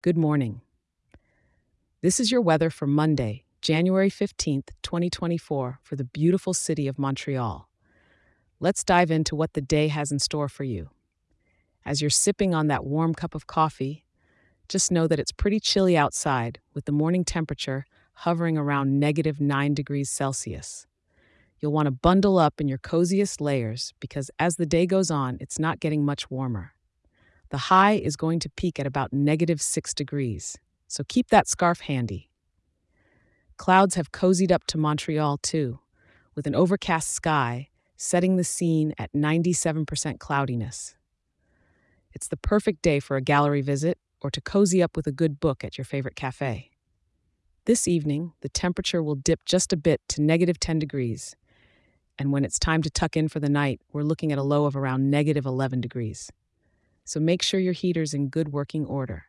Good morning. This is your weather for Monday, January 15th, 2024, for the beautiful city of Montreal. Let's dive into what the day has in store for you. As you're sipping on that warm cup of coffee, just know that it's pretty chilly outside, with the morning temperature hovering around -9°C. You'll want to bundle up in your coziest layers because as the day goes on, it's not getting much warmer. The high is going to peak at about -6°, so keep that scarf handy. Clouds have cozied up to Montreal too, with an overcast sky setting the scene at 97% cloudiness. It's the perfect day for a gallery visit or to cozy up with a good book at your favorite cafe. This evening, the temperature will dip just a bit to -10°, and when it's time to tuck in for the night, we're looking at a low of around -11°. So make sure your heater's in good working order.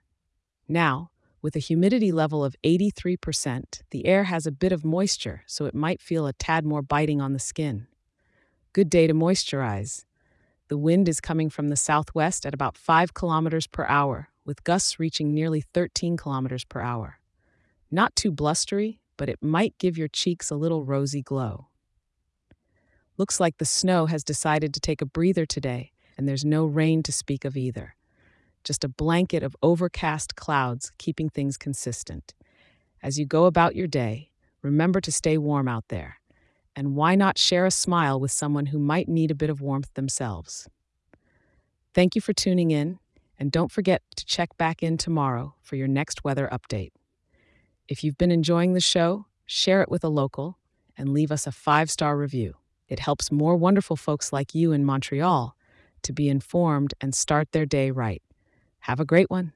Now, with a humidity level of 83%, the air has a bit of moisture, so it might feel a tad more biting on the skin. Good day to moisturize. The wind is coming from the southwest at about 5 km/h, with gusts reaching nearly 13 km/h. Not too blustery, but it might give your cheeks a little rosy glow. Looks like the snow has decided to take a breather today, and there's no rain to speak of either. Just a blanket of overcast clouds keeping things consistent. As you go about your day, remember to stay warm out there. And why not share a smile with someone who might need a bit of warmth themselves? Thank you for tuning in, and don't forget to check back in tomorrow for your next weather update. If you've been enjoying the show, share it with a local and leave us a 5-star review. It helps more wonderful folks like you in Montreal to be informed and start their day right. Have a great one.